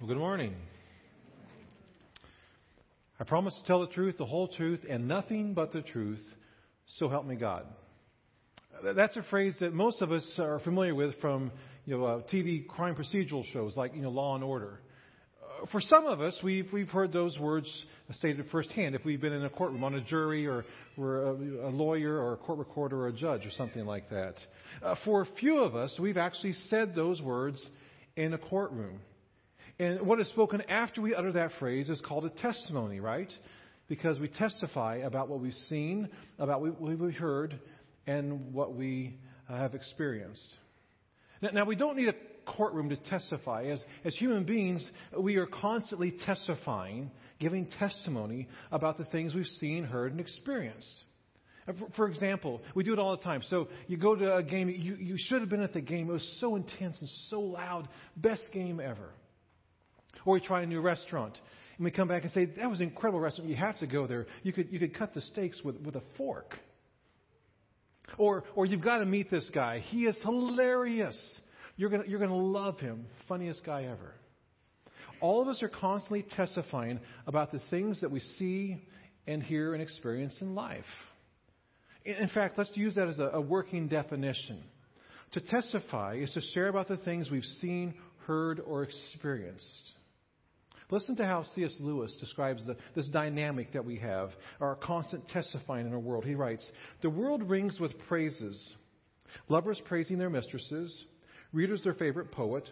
Well, good morning. I promise to tell the truth, the whole truth, and nothing but the truth, so help me God. That's a phrase that most of us are familiar with from TV crime procedural shows like Law and Order. For some of us, we've heard those words stated firsthand if we've been in a courtroom on a jury or we're a lawyer or a court recorder or a judge or something like that. For a few of us, we've actually said those words in a courtroom. And what is spoken after we utter that phrase is called a testimony, right? Because we testify about what we've seen, about what we've heard, and what we have experienced. Now, we don't need a courtroom to testify. As human beings, we are constantly testifying, giving testimony about the things we've seen, heard, and experienced. For example, we do it all the time. So you go to a game, you should have been at the game. It was so intense and so loud. Best game ever. Or we try a new restaurant, and we come back and say, that was an incredible restaurant. You have to go there. You could cut the steaks with a fork. Or you've got to meet this guy. He is hilarious. You're gonna love him. Funniest guy ever. All of us are constantly testifying about the things that we see and hear and experience in life. In fact, let's use that as a working definition. To testify is to share about the things we've seen, heard, or experienced. Listen to how C.S. Lewis describes this dynamic that we have, our constant testifying in our world. He writes, "The world rings with praises. Lovers praising their mistresses, readers their favorite poet,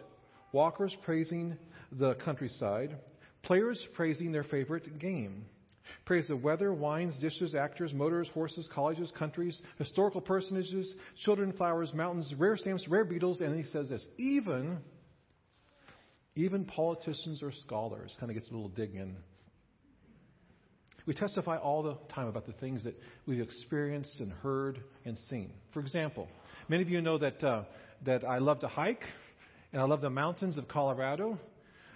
walkers praising the countryside, players praising their favorite game. Praise the weather, wines, dishes, actors, motors, horses, colleges, countries, historical personages, children, flowers, mountains, rare stamps, rare beetles," and he says this, Even politicians or scholars. Kind of gets a little dig in. We testify all the time about the things that we've experienced and heard and seen. For example, many of you know that I love to hike, and I love the mountains of Colorado.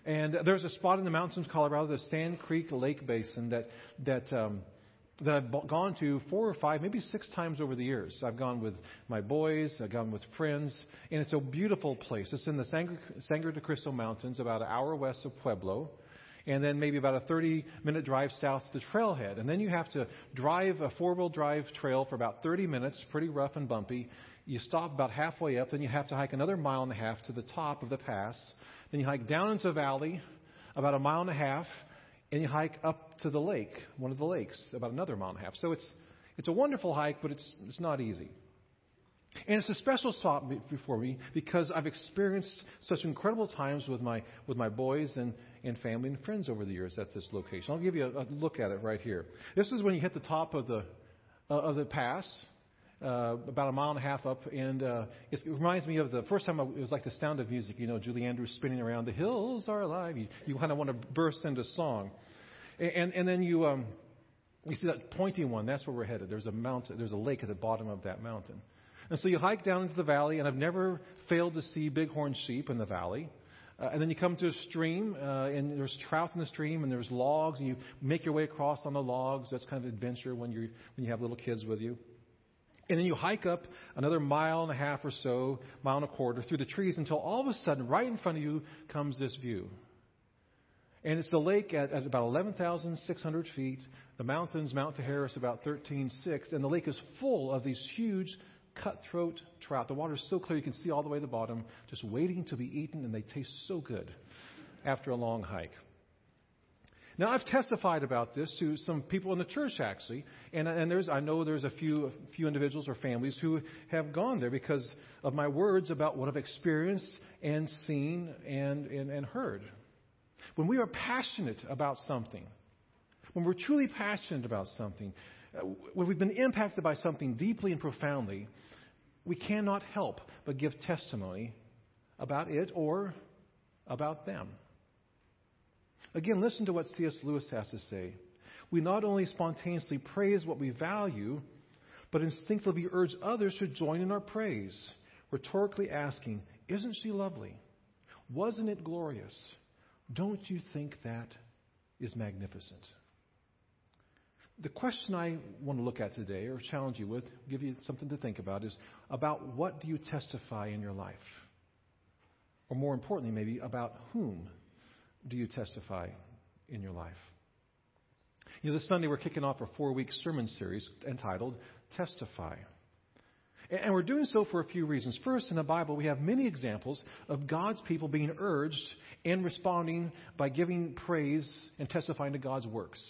And there's a spot in the mountains of Colorado, the Sand Creek Lake Basin, that I've gone to 4 or 5, maybe 6 times over the years. I've gone with my boys, I've gone with friends, and it's a beautiful place. It's in the Sangre de Cristo Mountains, about an hour west of Pueblo, and then maybe about a 30-minute drive south to the trailhead. And then you have to drive a 4-wheel drive trail for about 30 minutes, pretty rough and bumpy. You stop about halfway up, then you have to hike another 1.5 miles to the top of the pass. Then you hike down into a valley, about 1.5 miles, and you hike up to the lake, one of the lakes, about another 1.5 miles. So it's a wonderful hike, but it's not easy. And it's a special spot for me because I've experienced such incredible times with my boys and family and friends over the years at this location. I'll give you a look at it right here. This is when you hit the top of the pass, about 1.5 miles up, and it reminds me of the first time it was like The Sound of Music. Julie Andrews spinning around, "The hills are alive." You kind of want to burst into song, and then you see that pointy one. That's where we're headed. There's a mountain. There's a lake at the bottom of that mountain, and so you hike down into the valley. And I've never failed to see bighorn sheep in the valley. And then you come to a stream, and there's trout in the stream, and there's logs, and you make your way across on the logs. That's kind of adventure when you have little kids with you. And then you hike up another 1.5 miles or so, 1.25 miles through the trees until all of a sudden, right in front of you, comes this view. And it's the lake at about 11,600 feet, the mountains, Mount Teheris, about 13,600, and the lake is full of these huge cutthroat trout. The water is so clear you can see all the way to the bottom, just waiting to be eaten, and they taste so good after a long hike. Now, I've testified about this to some people in the church, actually, and I know there's a few individuals or families who have gone there because of my words about what I've experienced and seen and heard. When we are passionate about something, when we're truly passionate about something, when we've been impacted by something deeply and profoundly, we cannot help but give testimony about it or about them. Again, listen to what C.S. Lewis has to say. "We not only spontaneously praise what we value, but instinctively urge others to join in our praise, rhetorically asking, 'Isn't she lovely? Wasn't it glorious? Don't you think that is magnificent?'" The question I want to look at today, or challenge you with, give you something to think about, is about what do you testify in your life? Or more importantly, maybe, about whom do you testify in your life? You know, this Sunday we're kicking off a 4-week sermon series entitled Testify. And we're doing so for a few reasons. First, in the Bible, we have many examples of God's people being urged and responding by giving praise and testifying to God's works.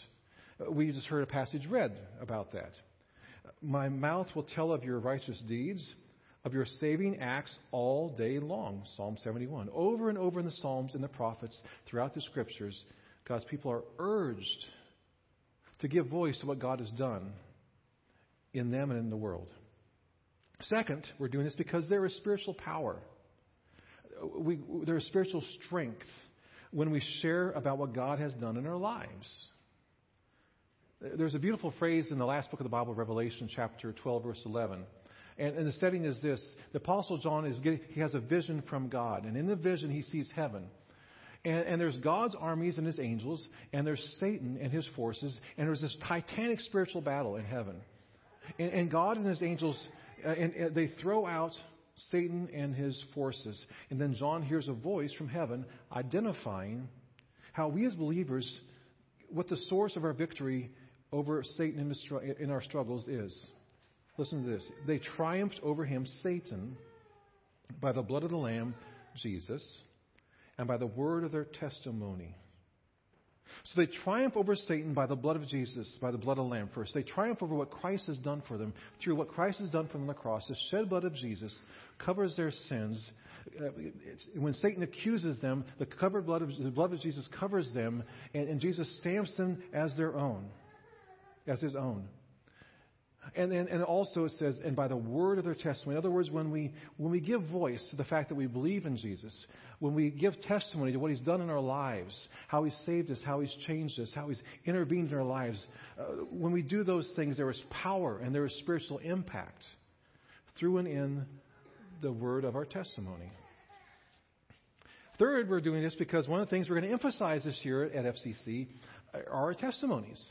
We just heard a passage read about that. My mouth will tell of your righteous deeds, of your saving acts all day long, Psalm 71. Over and over in the Psalms and the prophets, throughout the Scriptures, God's people are urged to give voice to what God has done in them and in the world. Second, we're doing this because there is spiritual power. There is spiritual strength when we share about what God has done in our lives. There's a beautiful phrase in the last book of the Bible, Revelation chapter 12, verse 11. And the setting is this. The Apostle John, he has a vision from God. And in the vision, he sees heaven. And there's God's armies and his angels. And there's Satan and his forces. And there's this titanic spiritual battle in heaven. And God and his angels... And they throw out Satan and his forces. And then John hears a voice from heaven identifying how we as believers, what the source of our victory over Satan in our struggles is. Listen to this. They triumphed over him, Satan, by the blood of the Lamb, Jesus, and by the word of their testimony. So they triumph over Satan by the blood of Jesus, by the blood of the Lamb first. They triumph over what Christ has done for them. Through what Christ has done for them on the cross, the shed blood of Jesus covers their sins. When Satan accuses them, the blood of Jesus covers them, and Jesus stamps them as their own, as his own. And also it says, and by the word of their testimony. In other words, when we give voice to the fact that we believe in Jesus, when we give testimony to what he's done in our lives, how he's saved us, how he's changed us, how he's intervened in our lives, when we do those things, there is power and there is spiritual impact through and in the word of our testimony. Third, we're doing this because one of the things we're going to emphasize this year at FCC are our testimonies.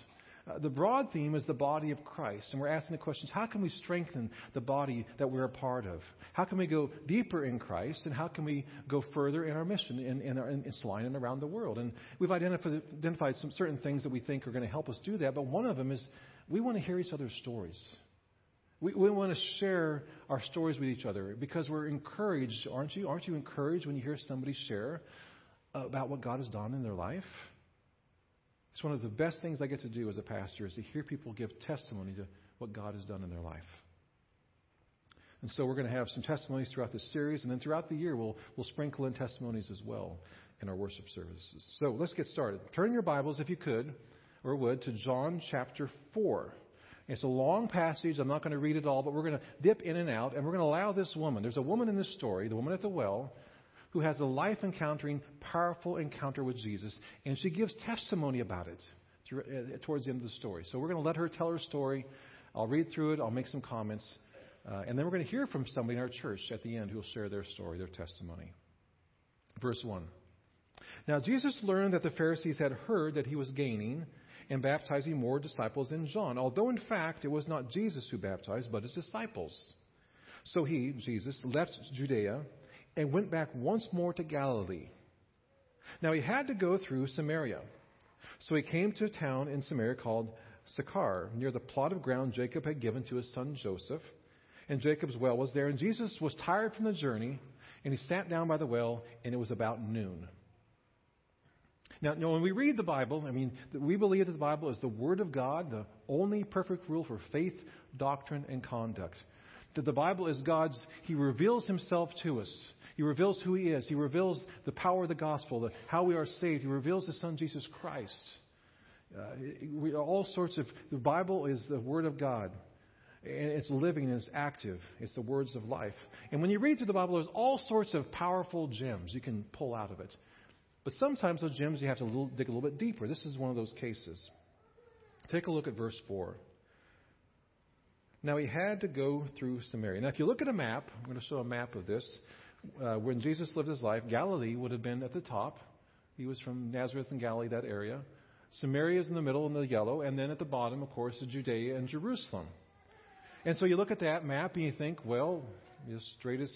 The broad theme is the body of Christ, and we're asking the questions, how can we strengthen the body that we're a part of? How can we go deeper in Christ, and how can we go further in our mission in this line and around the world? And we've identified some certain things that we think are going to help us do that, but one of them is we want to hear each other's stories. We want to share our stories with each other because we're encouraged, aren't you? Aren't you encouraged when you hear somebody share about what God has done in their life? It's one of the best things I get to do as a pastor is to hear people give testimony to what God has done in their life. And so we're going to have some testimonies throughout this series, and then throughout the year we'll sprinkle in testimonies as well in our worship services. So let's get started. Turn your Bibles, if you could, or would, to John chapter 4. It's a long passage. I'm not going to read it all, but we're going to dip in and out, and we're going to allow this woman. There's a woman in this story, the woman at the well, who has a life-encountering, powerful encounter with Jesus, and she gives testimony about it towards the end of the story. So we're going to let her tell her story. I'll read through it. I'll make some comments. And then we're going to hear from somebody in our church at the end who will share their story, their testimony. Verse 1. Now Jesus learned that the Pharisees had heard that he was gaining and baptizing more disciples than John, although in fact it was not Jesus who baptized, but his disciples. So he, Jesus, left Judea and went back once more to Galilee. Now he had to go through Samaria. So he came to a town in Samaria called Sychar, near the plot of ground Jacob had given to his son Joseph. And Jacob's well was there. And Jesus was tired from the journey, and he sat down by the well, and it was about noon. Now, you know, when we read the Bible, we believe that the Bible is the Word of God, the only perfect rule for faith, doctrine, and conduct. That the Bible is God's, he reveals himself to us. He reveals who he is. He reveals the power of the gospel, how we are saved. He reveals his son, Jesus Christ. The Bible is the word of God. And it's living and it's active. It's the words of life. And when you read through the Bible, there's all sorts of powerful gems you can pull out of it. But sometimes those gems you have to dig a little bit deeper. This is one of those cases. Take a look at verse 4. Now, he had to go through Samaria. Now, if you look at a map, I'm going to show a map of this. When Jesus lived his life, Galilee would have been at the top. He was from Nazareth and Galilee, that area. Samaria is in the middle in the yellow. And then at the bottom, of course, is Judea and Jerusalem. And so you look at that map and you think, well, the straightest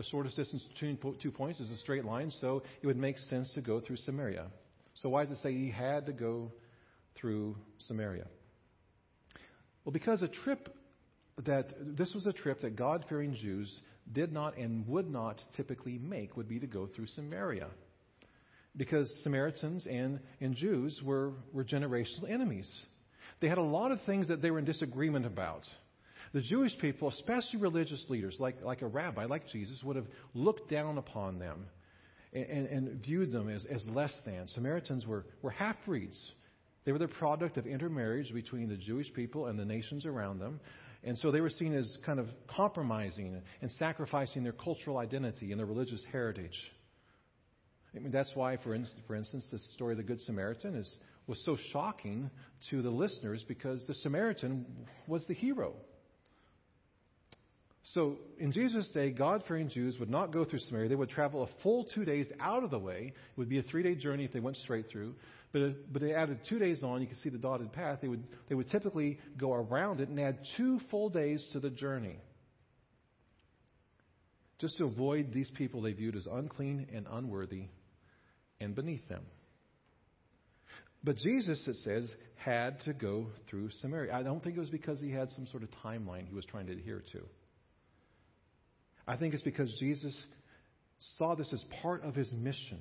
The shortest distance between 2 points is a straight line, so it would make sense to go through Samaria. So why does it say he had to go through Samaria? Well, because this was a trip that God-fearing Jews did not and would not typically make, would be to go through Samaria. Because Samaritans and Jews were generational enemies. They had a lot of things that they were in disagreement about. The Jewish people, especially religious leaders like a rabbi, like Jesus, would have looked down upon them and viewed them as less than. Samaritans were half-breeds. They were the product of intermarriage between the Jewish people and the nations around them. And so they were seen as kind of compromising and sacrificing their cultural identity and their religious heritage. I mean, that's why, for instance, the story of the Good Samaritan was so shocking to the listeners, because the Samaritan was the hero. So in Jesus' day, God-fearing Jews would not go through Samaria. They would travel a full 2 days out of the way. It would be a 3-day journey if they went straight through. But they added 2 days on. You can see the dotted path. They would typically go around it and add 2 full days to the journey, just to avoid these people they viewed as unclean and unworthy and beneath them. But Jesus, it says, had to go through Samaria. I don't think it was because he had some sort of timeline he was trying to adhere to. I think it's because Jesus saw this as part of his mission,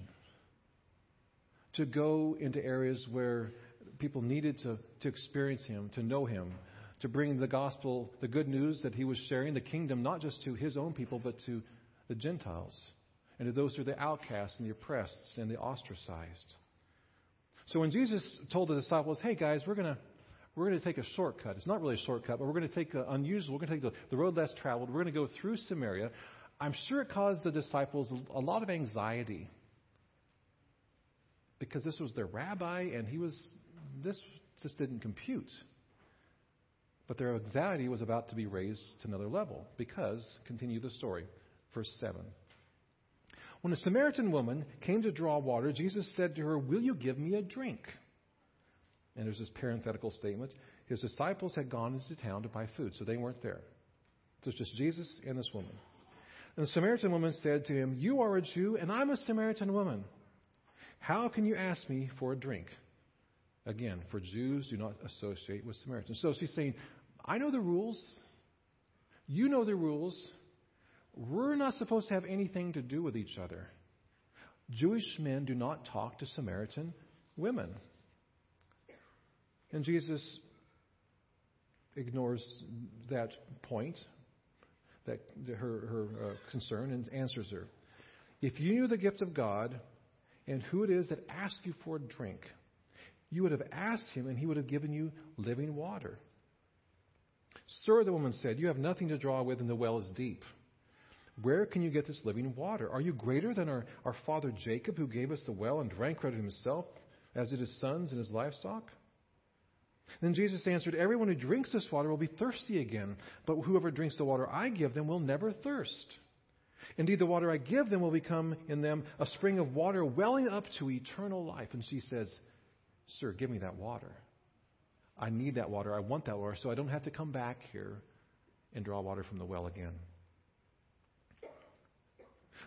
to go into areas where people needed to experience him, to know him, to bring the gospel, the good news that he was sharing, the kingdom, not just to his own people, but to the Gentiles and to those who are the outcasts and the oppressed and the ostracized. So when Jesus told the disciples, hey guys, we're going to take a shortcut. It's not really a shortcut, but we're going to take the unusual. We're going to take the road less traveled. We're going to go through Samaria. I'm sure it caused the disciples a lot of anxiety, because this was their rabbi, and this just didn't compute. But their anxiety was about to be raised to another level, because, continue the story, verse 7. When a Samaritan woman came to draw water, Jesus said to her, "Will you give me a drink?" And there's this parenthetical statement. His disciples had gone into town to buy food, so they weren't there. So it's just Jesus and this woman. And the Samaritan woman said to him, "You are a Jew, and I'm a Samaritan woman. How can you ask me for a drink?" Again, for Jews do not associate with Samaritans. So she's saying, I know the rules. You know the rules. We're not supposed to have anything to do with each other. Jewish men do not talk to Samaritan women. And Jesus ignores that point, that her concern, and answers her. If you knew the gift of God and who it is that asks you for a drink, you would have asked him, and he would have given you living water. "Sir," the woman said, "you have nothing to draw with, and the well is deep. Where can you get this living water? Are you greater than our father Jacob, who gave us the well and drank from it himself, as did his sons and his livestock?" Then Jesus answered, "Everyone who drinks this water will be thirsty again, but whoever drinks the water I give them will never thirst. Indeed, the water I give them will become in them a spring of water welling up to eternal life." And she says, "Sir, give me that water. I need that water. I want that water, so I don't have to come back here and draw water from the well again."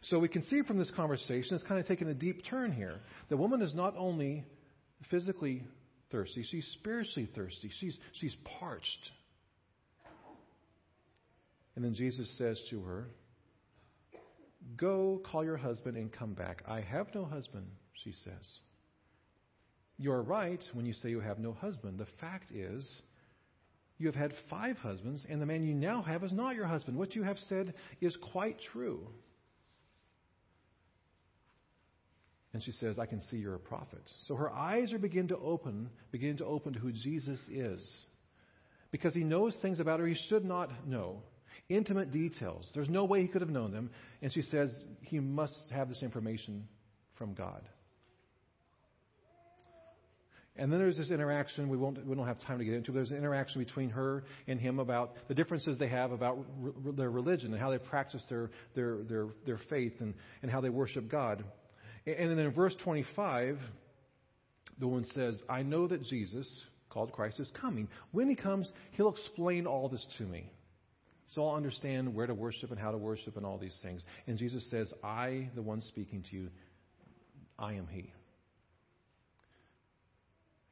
So we can see from this conversation, it's kind of taken a deep turn here. The woman is not only physically thirsty, she's spiritually thirsty. She's parched. And then Jesus says to her, "Go call your husband and come back." "I have no husband," she says. "You are right when you say you have no husband. The fact is, you have had 5 husbands, and the man you now have is not your husband. What you have said is quite true." And she says, "I can see you're a prophet." So her eyes are beginning to open to who Jesus is, because he knows things about her he should not know, intimate details. There's no way he could have known them. And she says, he must have this information from God. And then there's this interaction we don't have time to get into, but there's an interaction between her and him about the differences they have about their religion and how they practice their faith and how they worship God. And then in verse 25, the woman says, "I know that Jesus, called Christ, is coming. When he comes, he'll explain all this to me." So I'll understand where to worship and how to worship and all these things. And Jesus says, I, the one speaking to you, I am he.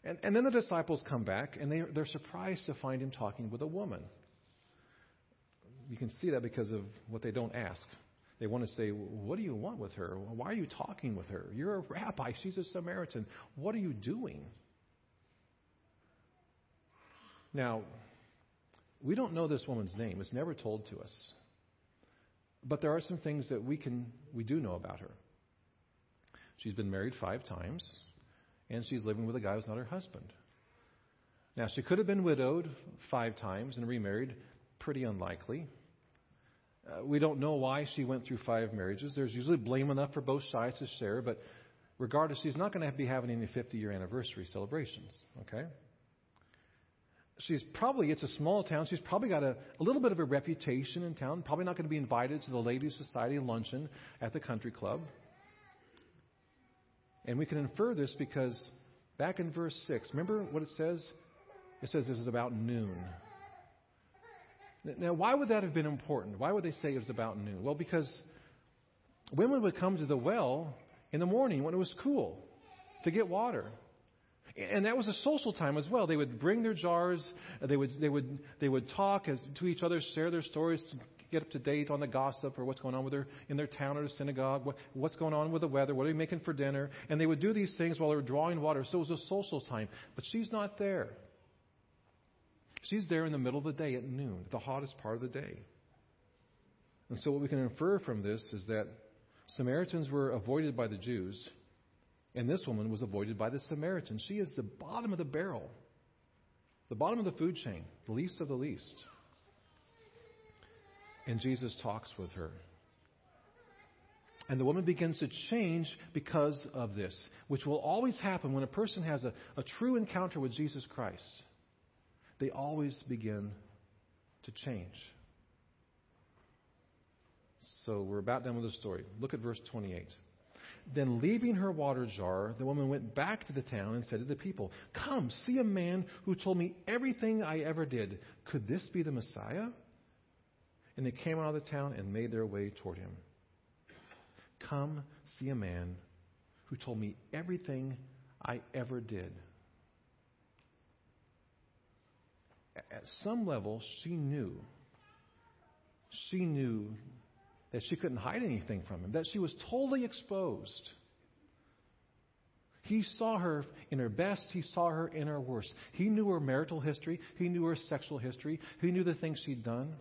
And then the disciples come back, and they're surprised to find him talking with a woman. You can see that because of what they don't ask. They want to say, what do you want with her? Why are you talking with her? You're a rabbi. She's a Samaritan. What are you doing? Now, we don't know this woman's name. It's never told to us. But there are some things that we do know about her. She's been married 5 times, and she's living with a guy who's not her husband. Now, she could have been widowed 5 times and remarried. Pretty unlikely. We don't know why she went through 5 marriages. There's usually blame enough for both sides to share, but regardless, she's not going to be having any 50-year anniversary celebrations, okay? It's a small town. She's probably got a little bit of a reputation in town, probably not going to be invited to the Ladies' Society luncheon at the country club. And we can infer this because back in verse 6, remember what it says? It says this is about noon. Now, why would that have been important? Why would they say it was about noon? Well, because women would come to the well in the morning when it was cool to get water. And that was a social time as well. They would bring their jars. They would talk to each other, share their stories, get up to date on the gossip or what's going on with in their town or the synagogue, what's going on with the weather, what are we making for dinner. And they would do these things while they were drawing water. So it was a social time. But she's not there. She's there in the middle of the day at noon, the hottest part of the day. And so what we can infer from this is that Samaritans were avoided by the Jews, and this woman was avoided by the Samaritans. She is the bottom of the barrel, the bottom of the food chain, the least of the least. And Jesus talks with her. And the woman begins to change because of this, which will always happen when a person has a true encounter with Jesus Christ. They always begin to change. So we're about done with the story. Look at verse 28. Then leaving her water jar, the woman went back to the town and said to the people, "Come, see a man who told me everything I ever did. Could this be the Messiah?" And they came out of the town and made their way toward him. Come, see a man who told me everything I ever did. At some level, she knew that she couldn't hide anything from him, that she was totally exposed. He saw her in her best. He saw her in her worst. He knew her marital history. He knew her sexual history. He knew the things she'd done,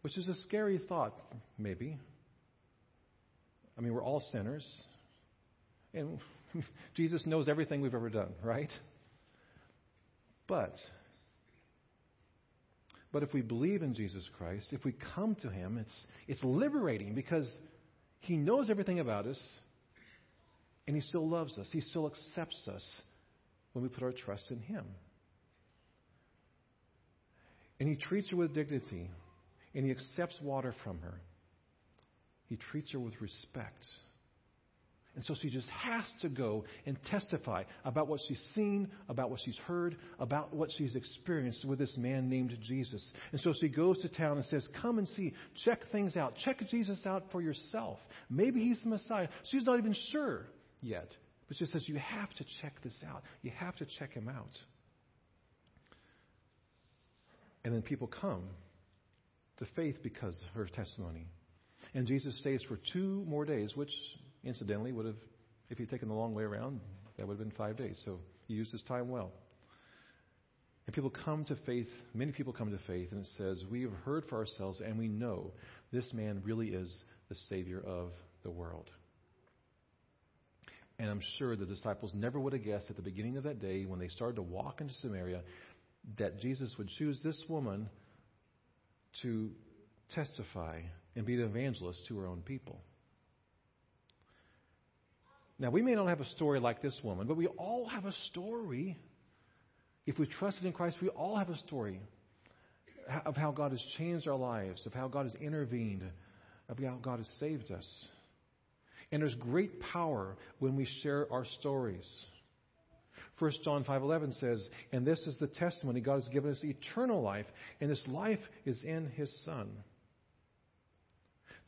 which is a scary thought, maybe. I mean, we're all sinners, and Jesus knows everything we've ever done, right? But if we believe in Jesus Christ, if we come to him, it's liberating because he knows everything about us and he still loves us. He still accepts us when we put our trust in him. And he treats her with dignity and he accepts water from her. He treats her with respect. And so she just has to go and testify about what she's seen, about what she's heard, about what she's experienced with this man named Jesus. And so she goes to town and says, come and see, check things out, check Jesus out for yourself. Maybe he's the Messiah. She's not even sure yet, but she says, you have to check this out. You have to check him out. And then people come to faith because of her testimony. And Jesus stays for 2 more days, which incidentally would have, if he'd taken the long way around, that would have been 5 days. So he used his time well. And people come to faith, many people come to faith, and it says, we have heard for ourselves and we know this man really is the Savior of the world. And I'm sure the disciples never would have guessed at the beginning of that day when they started to walk into Samaria that Jesus would choose this woman to testify and be the evangelist to her own people. Now, we may not have a story like this woman, but we all have a story. If we trusted in Christ, we all have a story of how God has changed our lives, of how God has intervened, of how God has saved us. And there's great power when we share our stories. 1 John 5:11 says, and this is the testimony, God has given us eternal life, and this life is in His Son.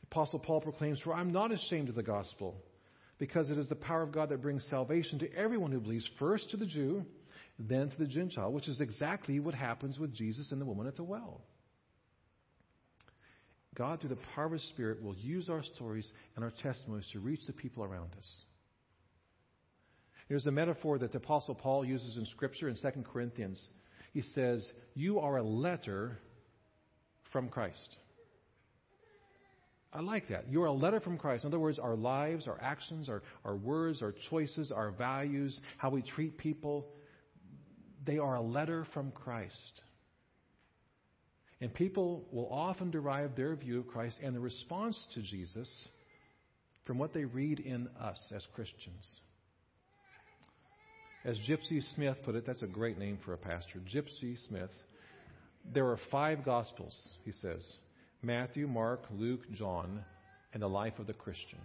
The Apostle Paul proclaims, for I am not ashamed of the gospel, because it is the power of God that brings salvation to everyone who believes, first to the Jew, then to the Gentile, which is exactly what happens with Jesus and the woman at the well. God, through the power of His Spirit, will use our stories and our testimonies to reach the people around us. There's a metaphor that the Apostle Paul uses in Scripture in 2 Corinthians. He says, you are a letter from Christ. I like that. You are a letter from Christ. In other words, our lives, our actions, our words, our choices, our values, how we treat people, they are a letter from Christ. And people will often derive their view of Christ and the response to Jesus from what they read in us as Christians. As Gypsy Smith put it, that's a great name for a pastor, Gypsy Smith. There are 5 Gospels, he says, Matthew, Mark, Luke, John, and the life of the Christian.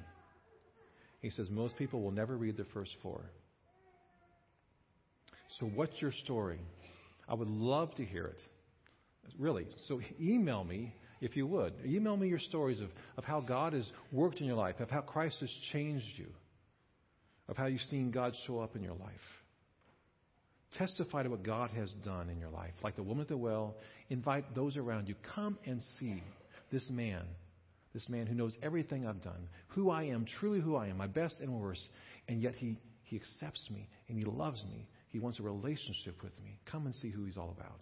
He says most people will never read the first 4. So what's your story? I would love to hear it. Really, so email me if you would. Email me your stories of how God has worked in your life, of how Christ has changed you, of how you've seen God show up in your life. Testify to what God has done in your life. Like the woman at the well, invite those around you. Come and see this man who knows everything I've done, who I am, truly who I am, my best and worst, and yet he accepts me and He loves me. He wants a relationship with me. Come and see who He's all about.